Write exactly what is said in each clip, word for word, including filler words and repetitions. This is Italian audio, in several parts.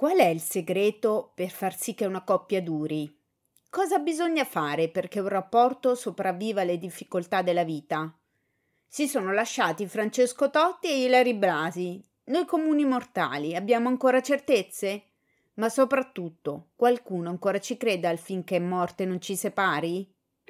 Qual è il segreto per far sì che una coppia duri? Cosa bisogna fare perché un rapporto sopravviva alle difficoltà della vita? Si sono lasciati Francesco Totti e Ilary Blasi. Noi comuni mortali abbiamo ancora certezze? Ma soprattutto, qualcuno ancora ci crede al finché morte non ci separi?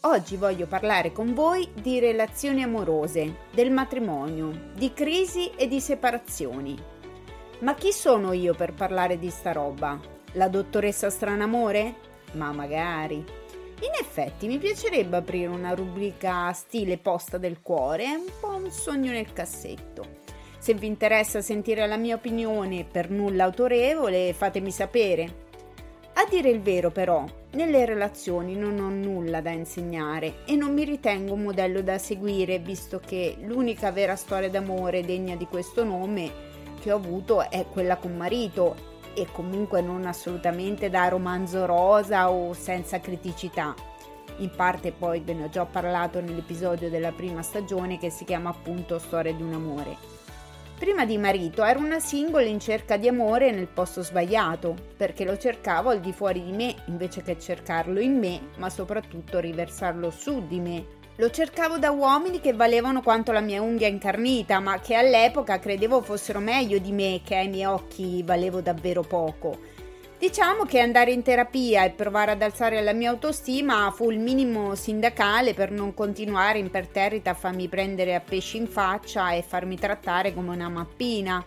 oggi voglio parlare con voi di relazioni amorose, del matrimonio, di crisi e di separazioni. Ma chi sono io per parlare di sta roba? La dottoressa Stranamore? Ma magari. In effetti mi piacerebbe aprire una rubrica stile posta del cuore, un po' un sogno nel cassetto. Se vi interessa sentire la mia opinione per nulla autorevole, fatemi sapere. A dire il vero però, nelle relazioni non ho nulla da insegnare e non mi ritengo un modello da seguire, visto che l'unica vera storia d'amore degna di questo nome che ho avuto è quella con marito, e comunque non assolutamente da romanzo rosa o senza criticità. In parte poi ve ne ho già parlato nell'episodio della prima stagione che si chiama appunto Storia di un amore. Prima di marito ero una single in cerca di amore nel posto sbagliato, perché lo cercavo al di fuori di me invece che cercarlo in me, ma soprattutto riversarlo su di me. Lo cercavo da uomini che valevano quanto la mia unghia incarnita, ma che all'epoca credevo fossero meglio di me, che ai miei occhi valevo davvero poco. Diciamo che andare in terapia e provare ad alzare la mia autostima fu il minimo sindacale per non continuare imperterrita a farmi prendere a pesci in faccia e farmi trattare come una mappina,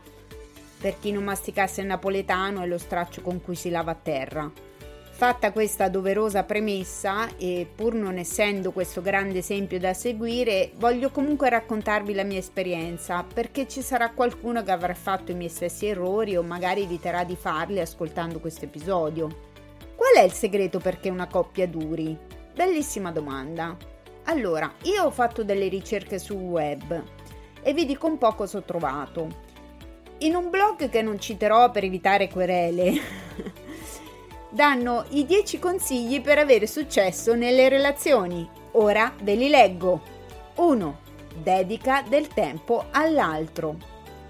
per chi non masticasse il napoletano e lo straccio con cui si lava a terra. Fatta questa doverosa premessa, e pur non essendo questo grande esempio da seguire, voglio comunque raccontarvi la mia esperienza, perché ci sarà qualcuno che avrà fatto i miei stessi errori o magari eviterà di farli ascoltando questo episodio. Qual è il segreto perché una coppia duri? Bellissima domanda. Allora, io ho fatto delle ricerche sul web e vi dico un po' cosa ho trovato. In un blog che non citerò per evitare querele danno i dieci consigli per avere successo nelle relazioni. Ora ve li leggo. uno. Dedica del tempo all'altro.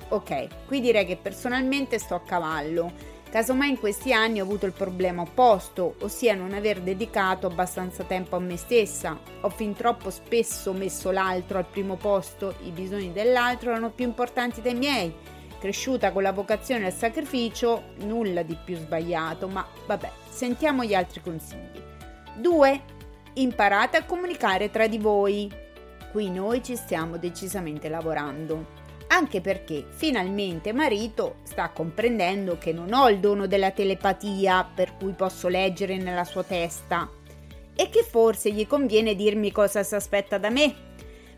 Ok, qui direi che personalmente sto a cavallo. Casomai in questi anni ho avuto il problema opposto, ossia non aver dedicato abbastanza tempo a me stessa. Ho fin troppo spesso messo l'altro al primo posto, i bisogni dell'altro erano più importanti dei miei. Cresciuta con la vocazione al sacrificio, nulla di più sbagliato, ma vabbè, sentiamo gli altri consigli. due. Imparate a comunicare tra di voi. Qui noi ci stiamo decisamente lavorando, anche perché finalmente marito sta comprendendo che non ho il dono della telepatia per cui posso leggere nella sua testa e che forse gli conviene dirmi cosa si aspetta da me.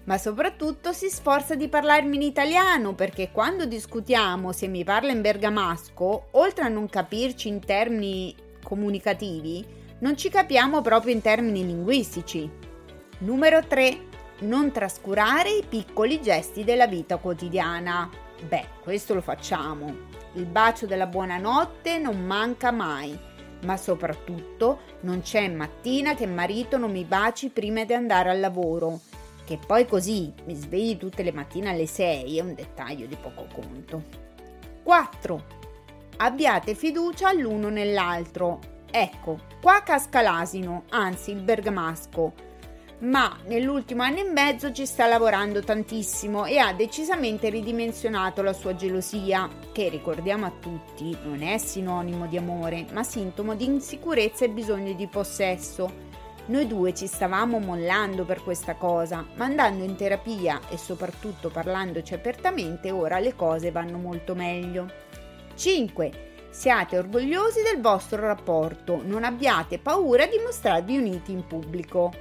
Ma soprattutto si sforza di parlarmi in italiano, perché quando discutiamo, se mi parla in bergamasco, oltre a non capirci in termini comunicativi, non ci capiamo proprio in termini linguistici. Numero tre. Non trascurare i piccoli gesti della vita quotidiana. Beh, questo lo facciamo. Il bacio della buonanotte non manca mai, ma soprattutto non c'è mattina che marito non mi baci prima di andare al lavoro. Che poi così mi svegli tutte le mattine alle sei è un dettaglio di poco conto. quattro. Abbiate fiducia l'uno nell'altro. Ecco, qua casca l'asino, anzi il bergamasco, ma nell'ultimo anno e mezzo ci sta lavorando tantissimo e ha decisamente ridimensionato la sua gelosia, che ricordiamo a tutti non è sinonimo di amore, ma sintomo di insicurezza e bisogno di possesso. Noi due ci stavamo mollando per questa cosa, ma andando in terapia e soprattutto parlandoci apertamente, ora le cose vanno molto meglio. cinque. Siate orgogliosi del vostro rapporto, non abbiate paura di mostrarvi uniti in pubblico.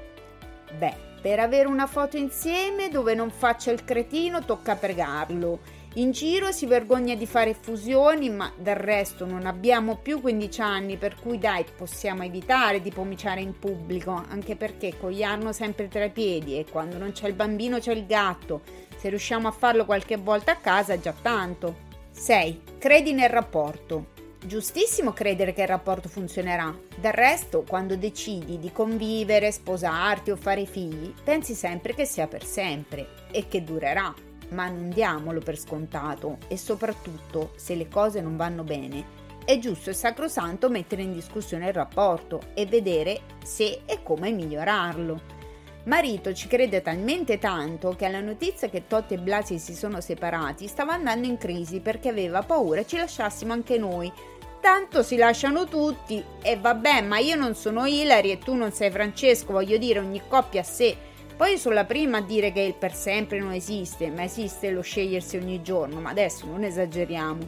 Beh, per avere una foto insieme dove non faccia il cretino tocca pregarlo In giro si vergogna di fare fusioni, ma del resto non abbiamo più quindici anni, per cui dai, possiamo evitare di pomiciare in pubblico, anche perché con gli hanno sempre tra i piedi e quando non c'è il bambino c'è il gatto. Se riusciamo a farlo qualche volta a casa è già tanto. sei. Credi nel rapporto. Giustissimo credere che il rapporto funzionerà. Del resto, quando decidi di convivere, sposarti o fare figli, pensi sempre che sia per sempre e che durerà, ma non diamolo per scontato e soprattutto, se le cose non vanno bene, è giusto e sacrosanto mettere in discussione il rapporto e vedere se e come migliorarlo. Marito ci crede talmente tanto che alla notizia che Totti e Blasi si sono separati stava andando in crisi perché aveva paura ci lasciassimo anche noi. Tanto si lasciano tutti e vabbè, ma io non sono Ilary e tu non sei Francesco, voglio dire, ogni coppia a sé. Poi sono la prima a dire che il per sempre non esiste, ma esiste lo scegliersi ogni giorno, ma adesso non esageriamo.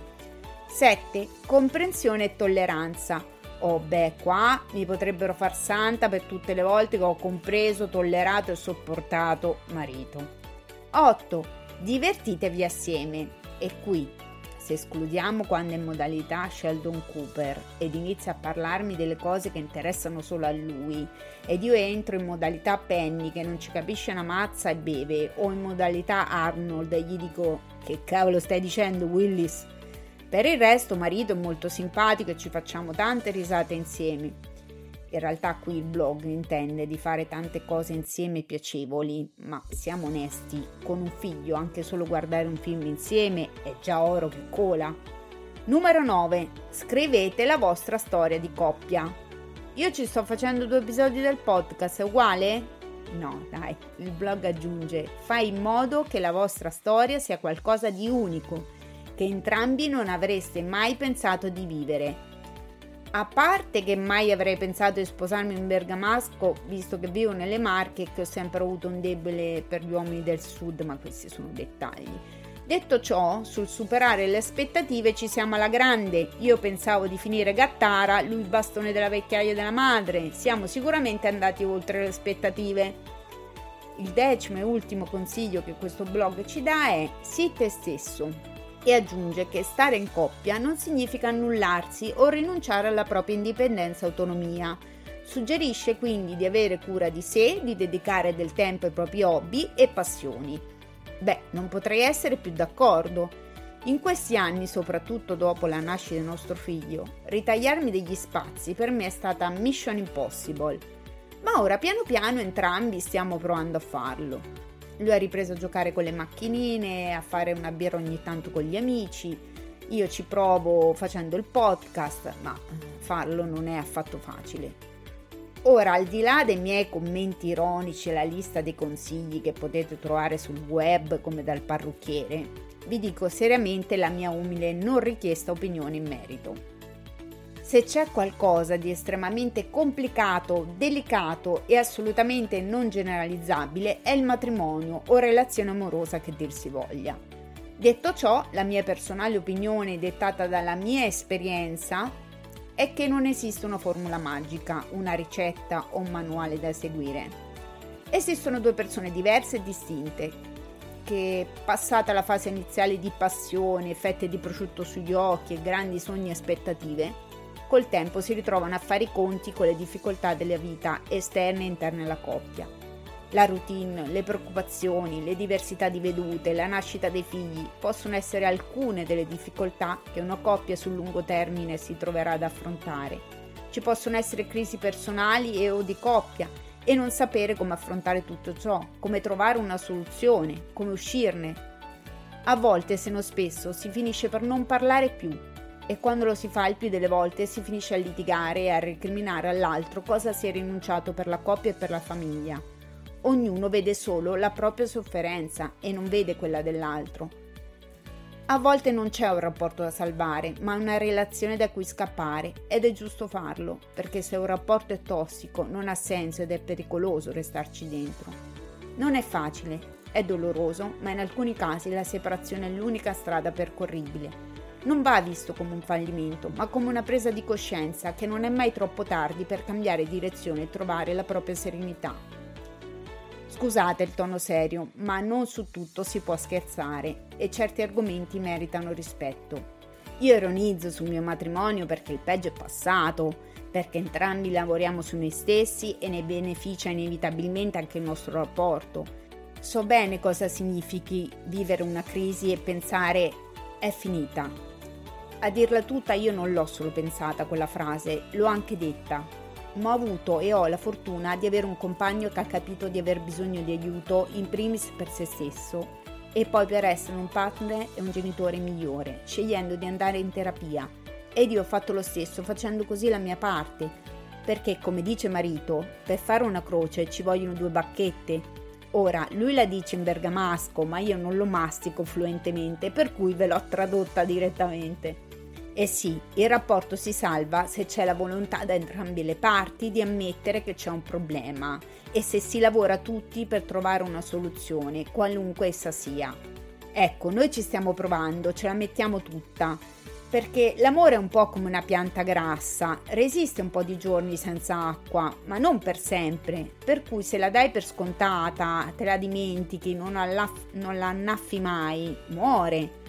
sette. Comprensione e tolleranza. Oh beh, qua mi potrebbero far santa per tutte le volte che ho compreso, tollerato e sopportato marito. otto. Divertitevi assieme. E qui, se escludiamo quando è in modalità Sheldon Cooper ed inizia a parlarmi delle cose che interessano solo a lui, ed io entro in modalità Penny che non ci capisce una mazza e beve, o in modalità Arnold e gli dico «Che cavolo stai dicendo, Willis?» Per il resto marito è molto simpatico e ci facciamo tante risate insieme. In realtà qui il blog intende di fare tante cose insieme piacevoli, ma siamo onesti, con un figlio anche solo guardare un film insieme è già oro che cola. Numero nove. Scrivete la vostra storia di coppia. Io ci sto facendo due episodi del podcast, è uguale? No, dai, il blog aggiunge, fai in modo che la vostra storia sia qualcosa di unico, che entrambi non avreste mai pensato di vivere. A parte che mai avrei pensato di sposarmi in bergamasco, visto che vivo nelle Marche e che ho sempre avuto un debole per gli uomini del sud, ma questi sono dettagli. Detto ciò, sul superare le aspettative ci siamo alla grande. Io pensavo di finire Gattara, lui il bastone della vecchiaia della madre. Siamo sicuramente andati oltre le aspettative. Il decimo e ultimo consiglio che questo blog ci dà è sii te stesso. E aggiunge che stare in coppia non significa annullarsi o rinunciare alla propria indipendenza e autonomia. Suggerisce quindi di avere cura di sé, di dedicare del tempo ai propri hobby e passioni. Beh, non potrei essere più d'accordo. In questi anni, soprattutto dopo la nascita del nostro figlio, ritagliarmi degli spazi per me è stata Mission Impossible. Ma ora piano piano entrambi stiamo provando a farlo. Lui ha ripreso a giocare con le macchinine, a fare una birra ogni tanto con gli amici. Io ci provo facendo il podcast, ma farlo non è affatto facile. Ora, al di là dei miei commenti ironici e la lista dei consigli che potete trovare sul web come dal parrucchiere, vi dico seriamente la mia umile e non richiesta opinione in merito. Se c'è qualcosa di estremamente complicato, delicato e assolutamente non generalizzabile è il matrimonio o relazione amorosa che dir si voglia. Detto ciò, la mia personale opinione dettata dalla mia esperienza è che non esiste una formula magica, una ricetta o un manuale da seguire. Esistono due persone diverse e distinte che, passata la fase iniziale di passione, fette di prosciutto sugli occhi e grandi sogni e aspettative, col tempo si ritrovano a fare i conti con le difficoltà della vita esterne e interne alla coppia. La routine, le preoccupazioni, le diversità di vedute, la nascita dei figli possono essere alcune delle difficoltà che una coppia sul lungo termine si troverà ad affrontare. Ci possono essere crisi personali e o di coppia e non sapere come affrontare tutto ciò, come trovare una soluzione, come uscirne. A volte, se non spesso, si finisce per non parlare più. E quando lo si fa il più delle volte si finisce a litigare e a recriminare all'altro cosa si è rinunciato per la coppia e per la famiglia. Ognuno vede solo la propria sofferenza e non vede quella dell'altro. A volte non c'è un rapporto da salvare, ma una relazione da cui scappare, ed è giusto farlo, perché se un rapporto è tossico non ha senso ed è pericoloso restarci dentro. Non è facile, è doloroso, ma in alcuni casi la separazione è l'unica strada percorribile. Non va visto come un fallimento, ma come una presa di coscienza che non è mai troppo tardi per cambiare direzione e trovare la propria serenità. Scusate il tono serio, ma non su tutto si può scherzare e certi argomenti meritano rispetto. Io ironizzo sul mio matrimonio perché il peggio è passato, perché entrambi lavoriamo su noi stessi e ne beneficia inevitabilmente anche il nostro rapporto. So bene cosa significhi vivere una crisi e pensare è finita. A dirla tutta io non l'ho solo pensata quella frase, l'ho anche detta. Ma ho avuto e ho la fortuna di avere un compagno che ha capito di aver bisogno di aiuto in primis per se stesso e poi per essere un partner e un genitore migliore, scegliendo di andare in terapia, ed io ho fatto lo stesso facendo così la mia parte, perché come dice marito, per fare una croce ci vogliono due bacchette. Ora, lui la dice in bergamasco, ma io non lo mastico fluentemente, per cui ve l'ho tradotta direttamente. E sì, il rapporto si salva se c'è la volontà da entrambe le parti di ammettere che c'è un problema e se si lavora tutti per trovare una soluzione, qualunque essa sia. Ecco, noi ci stiamo provando, ce la mettiamo tutta, perché l'amore è un po' come una pianta grassa, resiste un po' di giorni senza acqua, ma non per sempre, per cui se la dai per scontata, te la dimentichi, non, allaff- non la annaffi mai, muore.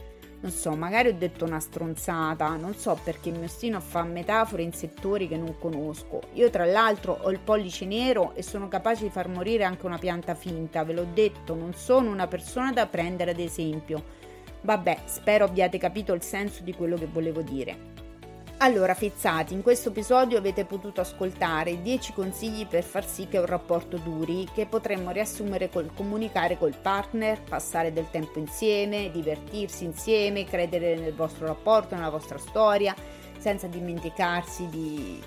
Non so, magari ho detto una stronzata, non so perché mi ostino a fare metafore in settori che non conosco. Io tra l'altro ho il pollice nero e sono capace di far morire anche una pianta finta, ve l'ho detto, non sono una persona da prendere ad esempio. Vabbè, spero abbiate capito il senso di quello che volevo dire. Allora, fizzati, in questo episodio avete potuto ascoltare dieci consigli per far sì che un rapporto duri, che potremmo riassumere col comunicare col partner, passare del tempo insieme, divertirsi insieme, credere nel vostro rapporto, nella vostra storia, senza dimenticarsi di,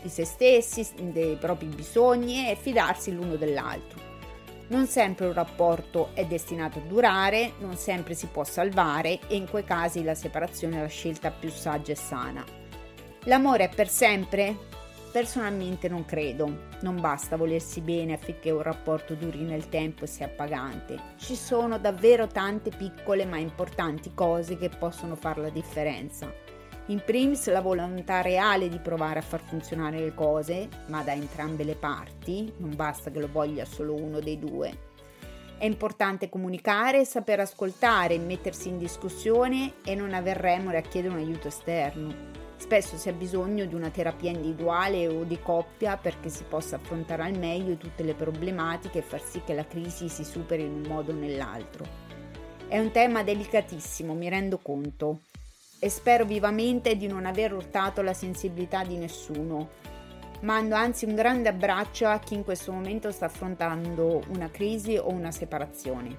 di se stessi, dei propri bisogni e fidarsi l'uno dell'altro. Non sempre un rapporto è destinato a durare, non sempre si può salvare e in quei casi la separazione è la scelta più saggia e sana. L'amore è per sempre? Personalmente non credo. Non basta volersi bene affinché un rapporto duri nel tempo e sia appagante. Ci sono davvero tante piccole ma importanti cose che possono fare la differenza. In primis la volontà reale di provare a far funzionare le cose, ma da entrambe le parti, non basta che lo voglia solo uno dei due. È importante comunicare, saper ascoltare, mettersi in discussione e non aver remore a chiedere un aiuto esterno. Spesso si ha bisogno di una terapia individuale o di coppia perché si possa affrontare al meglio tutte le problematiche e far sì che la crisi si superi in un modo o nell'altro. È un tema delicatissimo, mi rendo conto, e spero vivamente di non aver urtato la sensibilità di nessuno. Mando anzi un grande abbraccio a chi in questo momento sta affrontando una crisi o una separazione.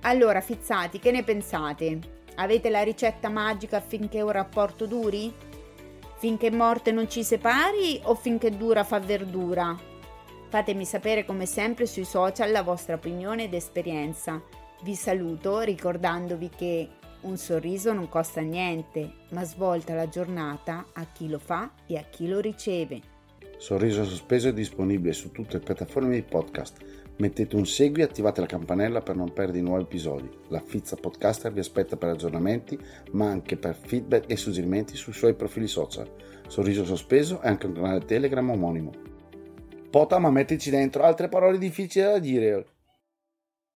Allora, fizzati, che ne pensate? Avete la ricetta magica affinché un rapporto duri? Finché morte non ci separi o finché dura fa verdura? Fatemi sapere come sempre sui social la vostra opinione ed esperienza. Vi saluto ricordandovi che un sorriso non costa niente, ma svolta la giornata a chi lo fa e a chi lo riceve. Sorriso Sospeso è disponibile su tutte le piattaforme di podcast. Mettete un segui e attivate la campanella per non perdere nuovi episodi. La Fizza Podcaster vi aspetta per aggiornamenti, ma anche per feedback e suggerimenti sui suoi profili social. Sorriso Sospeso è anche un canale Telegram omonimo. Pota, ma mettici dentro altre parole difficili da dire.